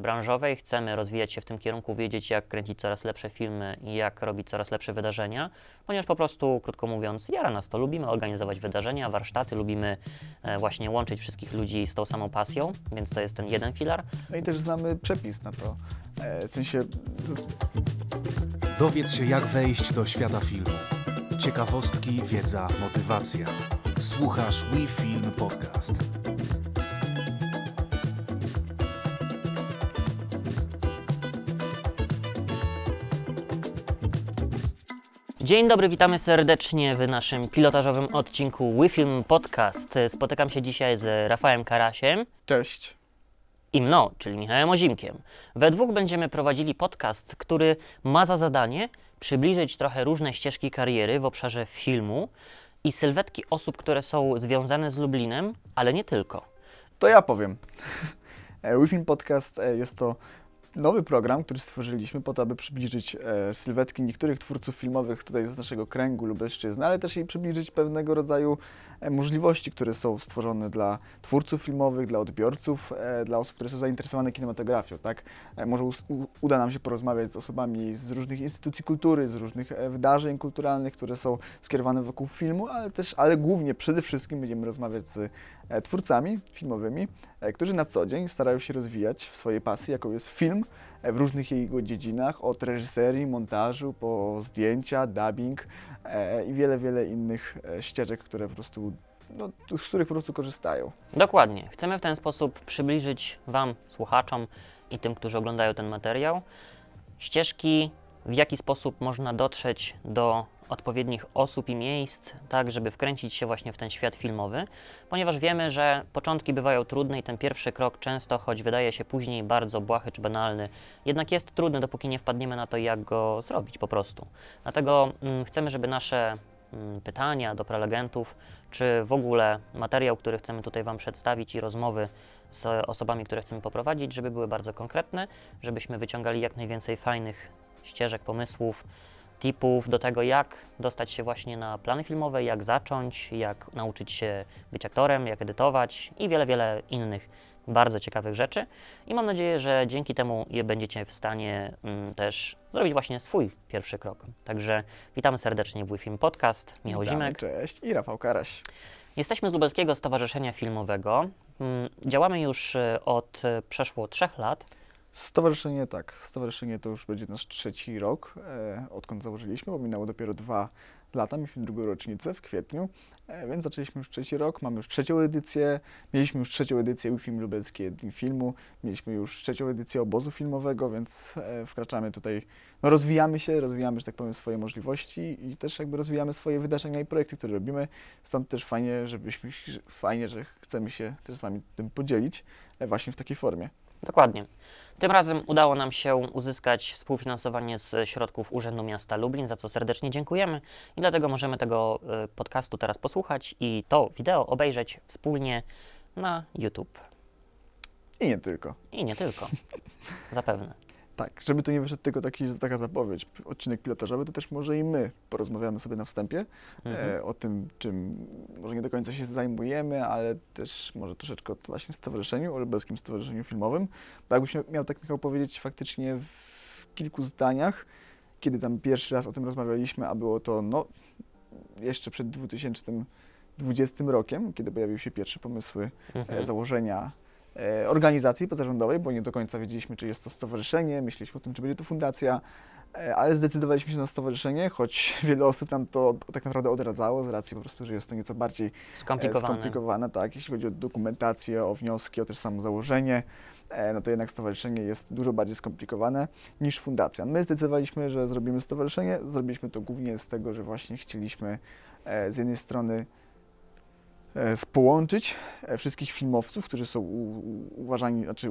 branżowej, chcemy rozwijać się w tym kierunku, wiedzieć jak kręcić coraz lepsze filmy i jak robić coraz lepsze wydarzenia, ponieważ po prostu, krótko mówiąc, jara nas to, lubimy organizować wydarzenia, warsztaty, lubimy właśnie łączyć wszystkich ludzi z tą samą pasją, więc to jest ten jeden filar. No i też znamy przepis na to, w sensie... Dowiedz się jak wejść do świata filmu. Ciekawostki, wiedza, motywacja. Słuchasz WeFilm Podcast. Dzień dobry, witamy serdecznie w naszym pilotażowym odcinku WeFilm Podcast. Spotykam się dzisiaj z Rafałem Karasiem. Cześć. I mną, czyli Michałem Ozimkiem. We dwóch będziemy prowadzili podcast, który ma za zadanie przybliżyć trochę różne ścieżki kariery w obszarze filmu i sylwetki osób, które są związane z Lublinem, ale nie tylko. To ja powiem. WeFilm Podcast jest to nowy program, który stworzyliśmy po to, aby przybliżyć sylwetki niektórych twórców filmowych tutaj z naszego kręgu Lubelszczyzny, ale też i przybliżyć pewnego rodzaju możliwości, które są stworzone dla twórców filmowych, dla odbiorców, dla osób, które są zainteresowane kinematografią, tak? Może uda nam się porozmawiać z osobami z różnych instytucji kultury, z różnych wydarzeń kulturalnych, które są skierowane wokół filmu, ale głównie przede wszystkim będziemy rozmawiać z twórcami filmowymi, którzy na co dzień starają się rozwijać w swojej pasji, jaką jest film, w różnych jego dziedzinach, od reżyserii, montażu, po zdjęcia, dubbing i wiele innych ścieżek, które po prostu, no, z których po prostu korzystają. Dokładnie. Chcemy w ten sposób przybliżyć Wam, słuchaczom i tym, którzy oglądają ten materiał, ścieżki, w jaki sposób można dotrzeć do odpowiednich osób i miejsc, tak żeby wkręcić się właśnie w ten świat filmowy, ponieważ wiemy, że początki bywają trudne i ten pierwszy krok często, choć wydaje się później bardzo błahy czy banalny, jednak jest trudny, dopóki nie wpadniemy na to, jak go zrobić po prostu. Dlatego chcemy, żeby nasze pytania do prelegentów, czy w ogóle materiał, który chcemy tutaj Wam przedstawić i rozmowy z osobami, które chcemy poprowadzić, żeby były bardzo konkretne, żebyśmy wyciągali jak najwięcej fajnych ścieżek, pomysłów, tipów do tego, jak dostać się właśnie na plany filmowe, jak zacząć, jak nauczyć się być aktorem, jak edytować i wiele innych bardzo ciekawych rzeczy. I mam nadzieję, że dzięki temu będziecie w stanie też zrobić właśnie swój pierwszy krok. Także witamy serdecznie w WeFilm Podcast. Michał Ozimek. Cześć. I Rafał Karaś. Jesteśmy z Lubelskiego Stowarzyszenia Filmowego. Działamy już od przeszło 3 lat. Stowarzyszenie tak. Stowarzyszenie to już będzie nasz 3 rok, odkąd założyliśmy, bo minęło dopiero 2 lata, mieliśmy 2. rocznicę w kwietniu, więc zaczęliśmy już 3 rok, mamy już 3. edycję, mieliśmy już 3. edycję WeFilm Lubelskie Dni Filmu, mieliśmy już 3. edycję obozu filmowego, więc wkraczamy tutaj, no rozwijamy, że tak powiem, swoje możliwości i też jakby rozwijamy swoje wydarzenia i projekty, które robimy, stąd też fajnie, że chcemy się też z Wami tym podzielić właśnie w takiej formie. Dokładnie. Tym razem udało nam się uzyskać współfinansowanie z środków Urzędu Miasta Lublin, za co serdecznie dziękujemy i dlatego możemy tego podcastu teraz posłuchać i to wideo obejrzeć wspólnie na YouTube. I nie tylko. Zapewne. Tak, żeby tu nie wyszedł tylko taka zapowiedź, odcinek pilotażowy, to też może i my porozmawiamy sobie na wstępie o tym, czym może nie do końca się zajmujemy, ale też może troszeczkę o właśnie stowarzyszeniu, o Lubelskim Stowarzyszeniu Filmowym, bo jakbyś miał tak, Michał, powiedzieć faktycznie w kilku zdaniach, kiedy tam pierwszy raz o tym rozmawialiśmy, a było to jeszcze przed 2020 rokiem, kiedy pojawiły się pierwsze pomysły założenia organizacji pozarządowej, bo nie do końca wiedzieliśmy, czy jest to stowarzyszenie, myśleliśmy o tym, czy będzie to fundacja, ale zdecydowaliśmy się na stowarzyszenie, choć wiele osób nam to tak naprawdę odradzało z racji po prostu, że jest to nieco bardziej skomplikowane, tak, jeśli chodzi o dokumentację, o wnioski, o też samo założenie, no to jednak stowarzyszenie jest dużo bardziej skomplikowane niż fundacja. My zdecydowaliśmy, że zrobimy stowarzyszenie, zrobiliśmy to głównie z tego, że właśnie chcieliśmy z jednej strony połączyć wszystkich filmowców, którzy są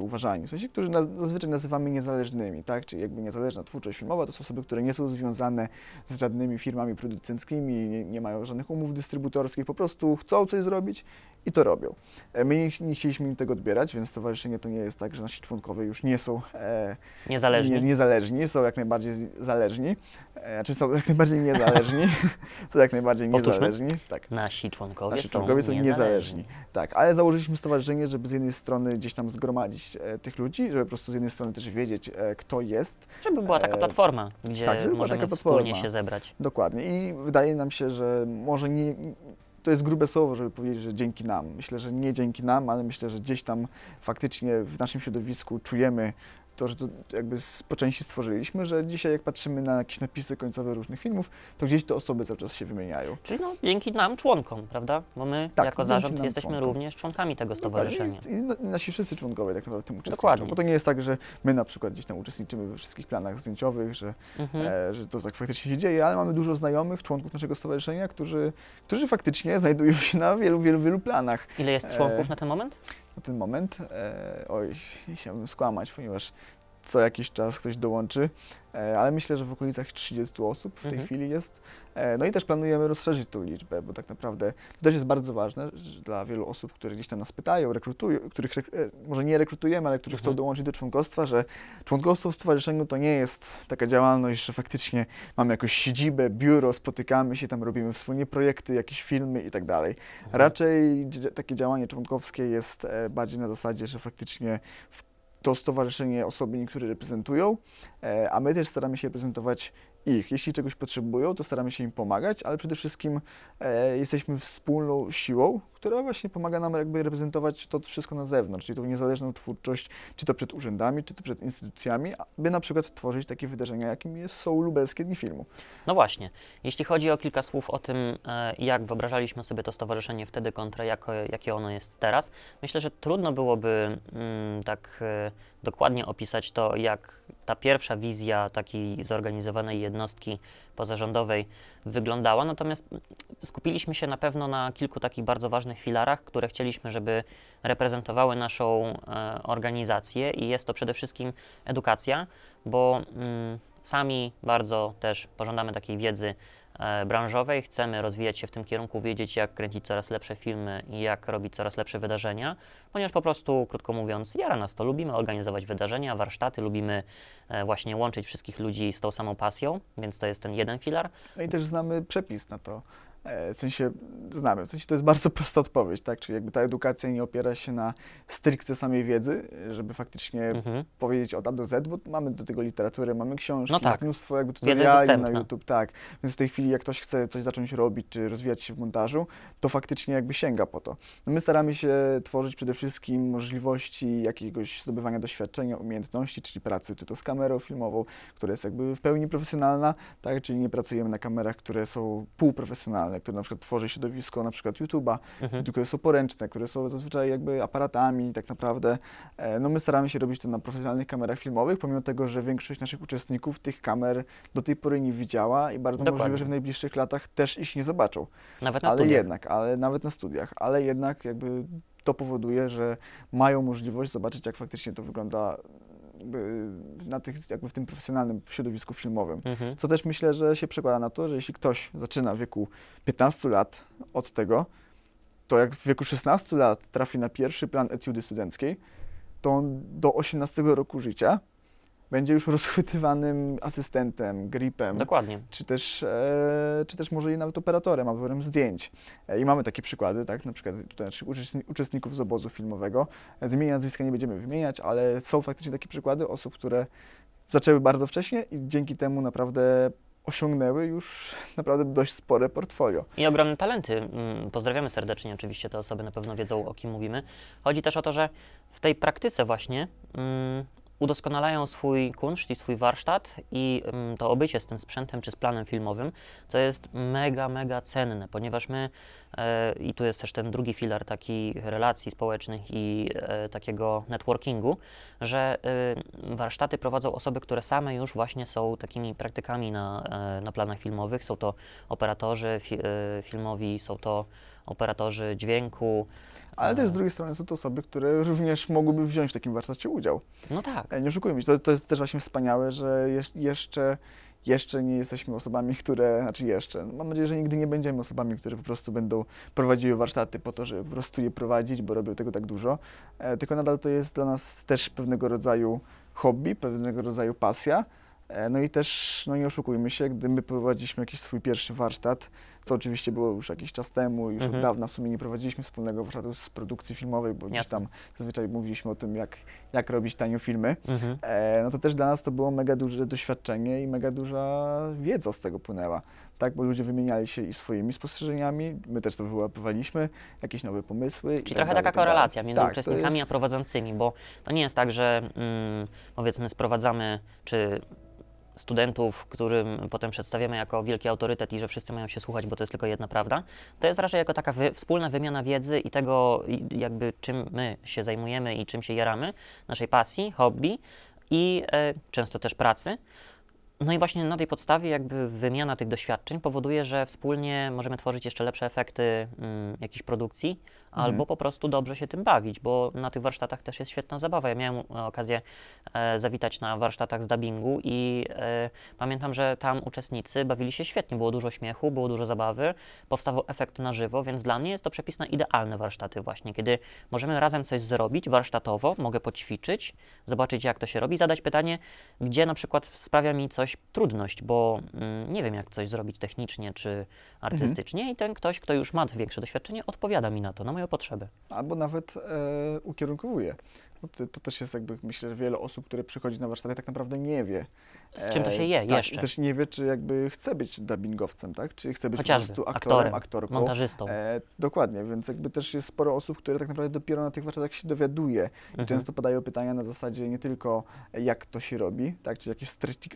uważani, w sensie, którzy zazwyczaj nazywamy niezależnymi, tak? Czyli jakby niezależna twórczość filmowa to są osoby, które nie są związane z żadnymi firmami producenckimi, nie mają żadnych umów dystrybutorskich, po prostu chcą coś zrobić i to robią. My nie chcieliśmy im tego odbierać, więc stowarzyszenie to nie jest tak, że nasi członkowie już nie są niezależni, są jak najbardziej zależni, są jak najbardziej niezależni. Nasi członkowie są niezależni. Tak, ale założyliśmy stowarzyszenie, żeby z jednej strony gdzieś tam zgromadzić tych ludzi, żeby po prostu z jednej strony też wiedzieć, kto jest. Żeby była taka platforma, gdzie tak, możemy wspólnie się zebrać. Dokładnie i wydaje nam się, że może nie... To jest grube słowo, żeby powiedzieć, że dzięki nam. Myślę, że nie dzięki nam, ale myślę, że gdzieś tam faktycznie w naszym środowisku czujemy to, że to jakby po części stworzyliśmy, że dzisiaj jak patrzymy na jakieś napisy końcowe różnych filmów, to gdzieś te osoby cały czas się wymieniają. Czyli no, dzięki nam członkom, prawda? Bo my tak, jako zarząd jesteśmy również członkami tego stowarzyszenia. I nasi wszyscy członkowie tak naprawdę w tym uczestniczą. Dokładnie. Bo to nie jest tak, że my na przykład gdzieś tam uczestniczymy we wszystkich planach zdjęciowych, że to tak faktycznie się dzieje, ale mamy dużo znajomych, członków naszego stowarzyszenia, którzy faktycznie znajdują się na wielu planach. Ile jest członków na ten moment? Na ten moment, oj, chciałbym skłamać, ponieważ co jakiś czas ktoś dołączy, ale myślę, że w okolicach 30 osób w tej chwili jest. No i też planujemy rozszerzyć tą liczbę, bo tak naprawdę to też jest bardzo ważne dla wielu osób, które gdzieś tam nas pytają, których może nie rekrutujemy, ale którzy chcą dołączyć do członkostwa, że członkostwo w stowarzyszeniu to nie jest taka działalność, że faktycznie mamy jakąś siedzibę, biuro, spotykamy się, tam robimy wspólnie projekty, jakieś filmy i tak dalej. Raczej takie działanie członkowskie jest bardziej na zasadzie, że faktycznie to stowarzyszenie osoby niektóre reprezentują, a my też staramy się reprezentować ich. Jeśli czegoś potrzebują, to staramy się im pomagać, ale przede wszystkim jesteśmy wspólną siłą, która właśnie pomaga nam jakby reprezentować to wszystko na zewnątrz, czyli tą niezależną twórczość, czy to przed urzędami, czy to przed instytucjami, by na przykład tworzyć takie wydarzenia, jakim są Lubelskie Dni Filmu. No właśnie. Jeśli chodzi o kilka słów o tym, jak wyobrażaliśmy sobie to stowarzyszenie wtedy kontra jakie ono jest teraz, myślę, że trudno byłoby tak dokładnie opisać to, jak ta pierwsza wizja takiej zorganizowanej jednostki pozarządowej wyglądała, natomiast skupiliśmy się na pewno na kilku takich bardzo ważnych filarach, które chcieliśmy, żeby reprezentowały naszą organizację i jest to przede wszystkim edukacja, bo sami bardzo też pożądamy takiej wiedzy branżowej, chcemy rozwijać się w tym kierunku, wiedzieć jak kręcić coraz lepsze filmy i jak robić coraz lepsze wydarzenia, ponieważ po prostu, krótko mówiąc, jara nas to, lubimy organizować wydarzenia, warsztaty, lubimy właśnie łączyć wszystkich ludzi z tą samą pasją, więc to jest ten jeden filar. No i też znamy przepis na to. W sensie to jest bardzo prosta odpowiedź, tak? Czyli jakby ta edukacja nie opiera się na stricte samej wiedzy, żeby faktycznie powiedzieć od A do Z, bo mamy do tego literaturę, mamy książki, no tak. Jest mnóstwo jakby tutoriali na YouTube, tak. Więc w tej chwili jak ktoś chce coś zacząć robić, czy rozwijać się w montażu, to faktycznie jakby sięga po to. No my staramy się tworzyć przede wszystkim możliwości jakiegoś zdobywania doświadczenia, umiejętności, czyli pracy, czy to z kamerą filmową, która jest jakby w pełni profesjonalna, tak? Czyli nie pracujemy na kamerach, które są półprofesjonalne, które na przykład tworzy środowisko na przykład YouTube'a, które są poręczne, które są zazwyczaj jakby aparatami tak naprawdę. No my staramy się robić to na profesjonalnych kamerach filmowych, pomimo tego, że większość naszych uczestników tych kamer do tej pory nie widziała i bardzo możliwe, że w najbliższych latach też ich nie zobaczą. Nawet na studiach. Nawet na studiach, ale jednak jakby to powoduje, że mają możliwość zobaczyć, jak faktycznie to wygląda w tym profesjonalnym środowisku filmowym. Co też myślę, że się przekłada na to, że jeśli ktoś zaczyna w wieku 15 lat od tego, to jak w wieku 16 lat trafi na pierwszy plan etiudy studenckiej, to on do 18 roku życia będzie już rozchwytywanym asystentem, gripem, czy też może nawet operatorem, autorem zdjęć. I mamy takie przykłady, tak, na przykład tutaj uczestników z obozu filmowego. Z imienia nazwiska nie będziemy wymieniać, ale są faktycznie takie przykłady osób, które zaczęły bardzo wcześnie i dzięki temu naprawdę osiągnęły już naprawdę dość spore portfolio. I ogromne talenty. Pozdrawiamy serdecznie oczywiście te osoby, na pewno wiedzą o kim mówimy. Chodzi też o to, że w tej praktyce właśnie udoskonalają swój kunszt i swój warsztat i to obycie z tym sprzętem czy z planem filmowym, co jest mega cenne, ponieważ my i tu jest też ten drugi filar takich relacji społecznych i takiego networkingu, że warsztaty prowadzą osoby, które same już właśnie są takimi praktykami na planach filmowych. Są to operatorzy filmowi, są to operatorzy dźwięku. Ale też z drugiej strony są to osoby, które również mogłyby wziąć w takim warsztacie udział. No tak. Nie oszukujmy się, to jest też właśnie wspaniałe, że jeszcze nie jesteśmy osobami, mam nadzieję, że nigdy nie będziemy osobami, które po prostu będą prowadziły warsztaty po to, żeby po prostu je prowadzić, bo robią tego tak dużo, tylko nadal to jest dla nas też pewnego rodzaju hobby, pewnego rodzaju pasja. No i też, nie oszukujmy się, gdy my prowadziliśmy jakiś swój pierwszy warsztat, co oczywiście było już jakiś czas temu, już od dawna w sumie nie prowadziliśmy wspólnego warsztatu z produkcji filmowej, bo gdzieś tam zazwyczaj mówiliśmy o tym, jak robić tanio filmy. No to też dla nas to było mega duże doświadczenie i mega duża wiedza z tego płynęła. Tak, bo ludzie wymieniali się i swoimi spostrzeżeniami, my też to wyłapywaliśmy, jakieś nowe pomysły. Czyli trochę taka korelacja między uczestnikami a prowadzącymi, bo to nie jest tak, że powiedzmy sprowadzamy czy studentów, którym potem przedstawiamy jako wielki autorytet i że wszyscy mają się słuchać, bo to jest tylko jedna prawda. To jest raczej jako taka wspólna wymiana wiedzy i tego jakby czym my się zajmujemy i czym się jaramy, naszej pasji, hobby i często też pracy. No i właśnie na tej podstawie jakby wymiana tych doświadczeń powoduje, że wspólnie możemy tworzyć jeszcze lepsze efekty jakichś produkcji albo po prostu dobrze się tym bawić, bo na tych warsztatach też jest świetna zabawa. Ja miałem okazję zawitać na warsztatach z dubbingu i pamiętam, że tam uczestnicy bawili się świetnie, było dużo śmiechu, było dużo zabawy, powstawał efekt na żywo, więc dla mnie jest to przepis na idealne warsztaty właśnie, kiedy możemy razem coś zrobić warsztatowo, mogę poćwiczyć, zobaczyć jak to się robi, zadać pytanie, gdzie na przykład sprawia mi coś trudność, bo nie wiem jak coś zrobić technicznie czy artystycznie i ten ktoś, kto już ma większe doświadczenie, odpowiada mi na to, na moje potrzeby. Albo nawet ukierunkowuje. To też jest jakby, myślę, że wiele osób, które przychodzi na warsztaty, tak naprawdę nie wie. Z czym to się je jeszcze. Też nie wie, czy jakby chce być dubbingowcem, tak? Czy chce być chociażby po prostu aktorem, aktorką. Montażystą. Dokładnie, więc jakby też jest sporo osób, które tak naprawdę dopiero na tych warsztatach się dowiaduje. I często padają pytania na zasadzie nie tylko jak to się robi, tak? Czy jakieś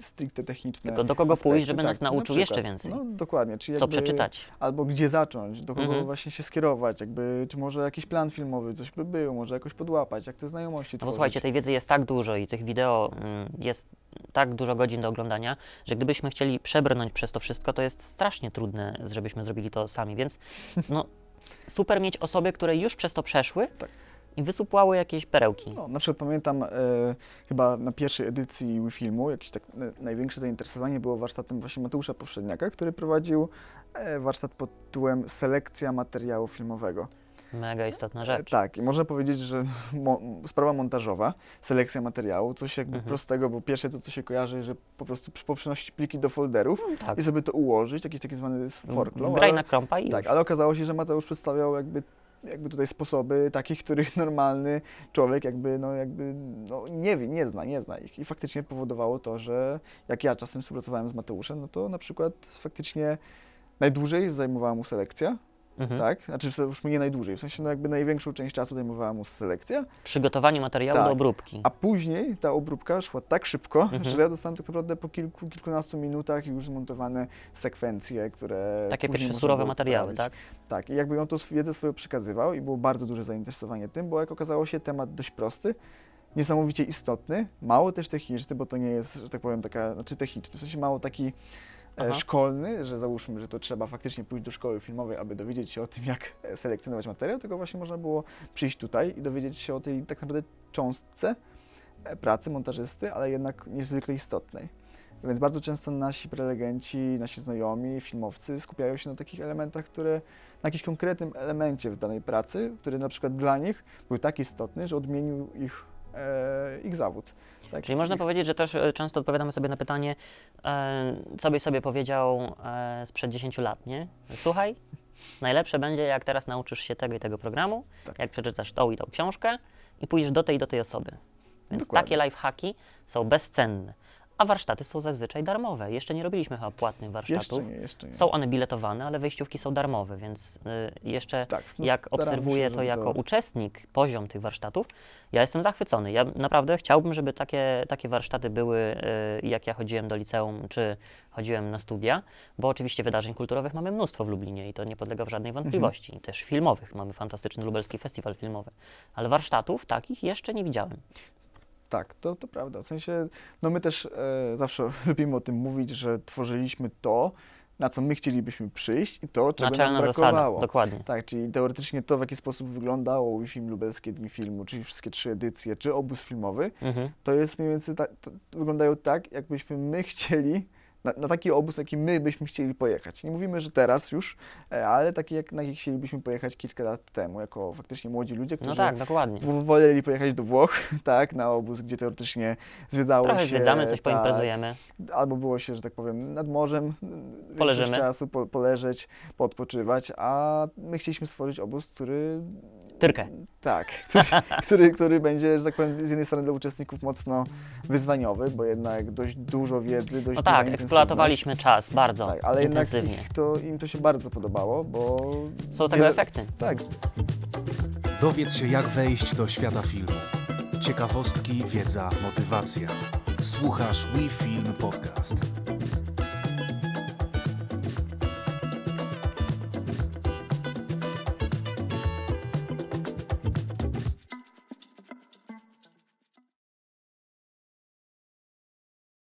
stricte techniczne. Tylko do kogo pójść, żeby nas nauczył na jeszcze więcej. No dokładnie. Czyli jakby, co przeczytać. Albo gdzie zacząć, do kogo właśnie się skierować, jakby, czy może jakiś plan filmowy, coś by było, może jakoś podłapać, jak te znajomości tworzyć. No bo słuchajcie, tej wiedzy jest tak dużo i tych wideo jest tak dużo godzin do oglądania, że gdybyśmy chcieli przebrnąć przez to wszystko, to jest strasznie trudne, żebyśmy zrobili to sami, więc no, super mieć osoby, które już przez to przeszły i wysupłały jakieś perełki. No, na przykład pamiętam chyba na pierwszej edycji WeFilmu jakieś tak największe zainteresowanie było warsztatem właśnie Mateusza Powszedniaka, który prowadził warsztat pod tytułem Selekcja materiału filmowego. Mega istotna rzecz. Tak, i można powiedzieć, że sprawa montażowa, selekcja materiału, coś jakby prostego, bo pierwsze to, co się kojarzy, że po prostu poprzenosić pliki do folderów i sobie to ułożyć, jakiś taki zwany workflow. Graj na krąpa i tak, już. Ale okazało się, że Mateusz przedstawiał jakby tutaj sposoby takich, których normalny człowiek jakby nie zna ich. I faktycznie powodowało to, że jak ja czasem współpracowałem z Mateuszem, no to na przykład faktycznie najdłużej zajmowała mu selekcja. Tak? Znaczy już mnie najdłużej, w sensie no jakby największą część czasu zajmowała mu selekcja. Przygotowanie materiału do obróbki. A później ta obróbka szła tak szybko, że ja dostałem tak naprawdę po kilkunastu minutach już zmontowane sekwencje, które... Takie pierwsze surowe materiały, tak? Tak, i jakby on tą wiedzę swoją przekazywał i było bardzo duże zainteresowanie tym, bo jak okazało się temat dość prosty, niesamowicie istotny, mało też techniczny, bo to nie jest, że tak powiem, techniczny, w sensie mało taki... szkolny, że załóżmy, że to trzeba faktycznie pójść do szkoły filmowej, aby dowiedzieć się o tym, jak selekcjonować materiał, tylko właśnie można było przyjść tutaj i dowiedzieć się o tej tak naprawdę cząstce pracy montażysty, ale jednak niezwykle istotnej. Więc bardzo często nasi prelegenci, nasi znajomi, filmowcy skupiają się na takich elementach, które na jakimś konkretnym elemencie w danej pracy, który na przykład dla nich był tak istotny, że odmienił ich zawód. Tak. Czyli można powiedzieć, że też często odpowiadamy sobie na pytanie, co byś sobie powiedział sprzed 10 lat, nie? Słuchaj, najlepsze będzie, jak teraz nauczysz się tego i tego programu, jak przeczytasz tą i tą książkę i pójdziesz do tej i do tej osoby. Więc takie lifehacki są bezcenne. A warsztaty są zazwyczaj darmowe. Jeszcze nie robiliśmy chyba płatnych warsztatów. Jeszcze nie. Są one biletowane, ale wejściówki są darmowe, więc jeszcze jak obserwuję to jako uczestnik, poziom tych warsztatów, ja jestem zachwycony. Ja naprawdę chciałbym, żeby takie warsztaty były, jak ja chodziłem do liceum, czy chodziłem na studia, bo oczywiście wydarzeń kulturowych mamy mnóstwo w Lublinie i to nie podlega żadnej wątpliwości. I też filmowych. Mamy fantastyczny lubelski festiwal filmowy. Ale warsztatów takich jeszcze nie widziałem. Tak, to prawda. W sensie, no my też zawsze lubimy o tym mówić, że tworzyliśmy to, na co my chcielibyśmy przyjść i to, czego nam brakowało. Zasada, dokładnie. Tak, czyli teoretycznie to, w jaki sposób wyglądało film Lubelskie Dni Filmu, czyli wszystkie 3 edycje, czy obóz filmowy, to jest mniej więcej, wyglądają tak, jakbyśmy my chcieli na taki obóz, jaki my byśmy chcieli pojechać. Nie mówimy, że teraz już, ale taki, jak na jaki chcielibyśmy pojechać kilka lat temu, jako faktycznie młodzi ludzie, którzy woleli pojechać do Włoch, tak, na obóz, gdzie teoretycznie zwiedzało się. Trochę zwiedzamy, coś poimprezujemy. Albo było się, że tak powiem, nad morzem, poleżymy czasu, poleżeć, podpoczywać, a my chcieliśmy stworzyć obóz, który... Tyrkę. Tak, który będzie, że tak powiem, z jednej strony dla uczestników mocno wyzwaniowy, bo jednak dość dużo wiedzy, dość duża intensywność. Eksploatowaliśmy czas bardzo tak, ale intensywnie. Jednak im to się bardzo podobało, bo... Są tego efekty. Tak. Dowiedz się, jak wejść do świata filmu. Ciekawostki, wiedza, motywacja. Słuchasz WeFilm Podcast.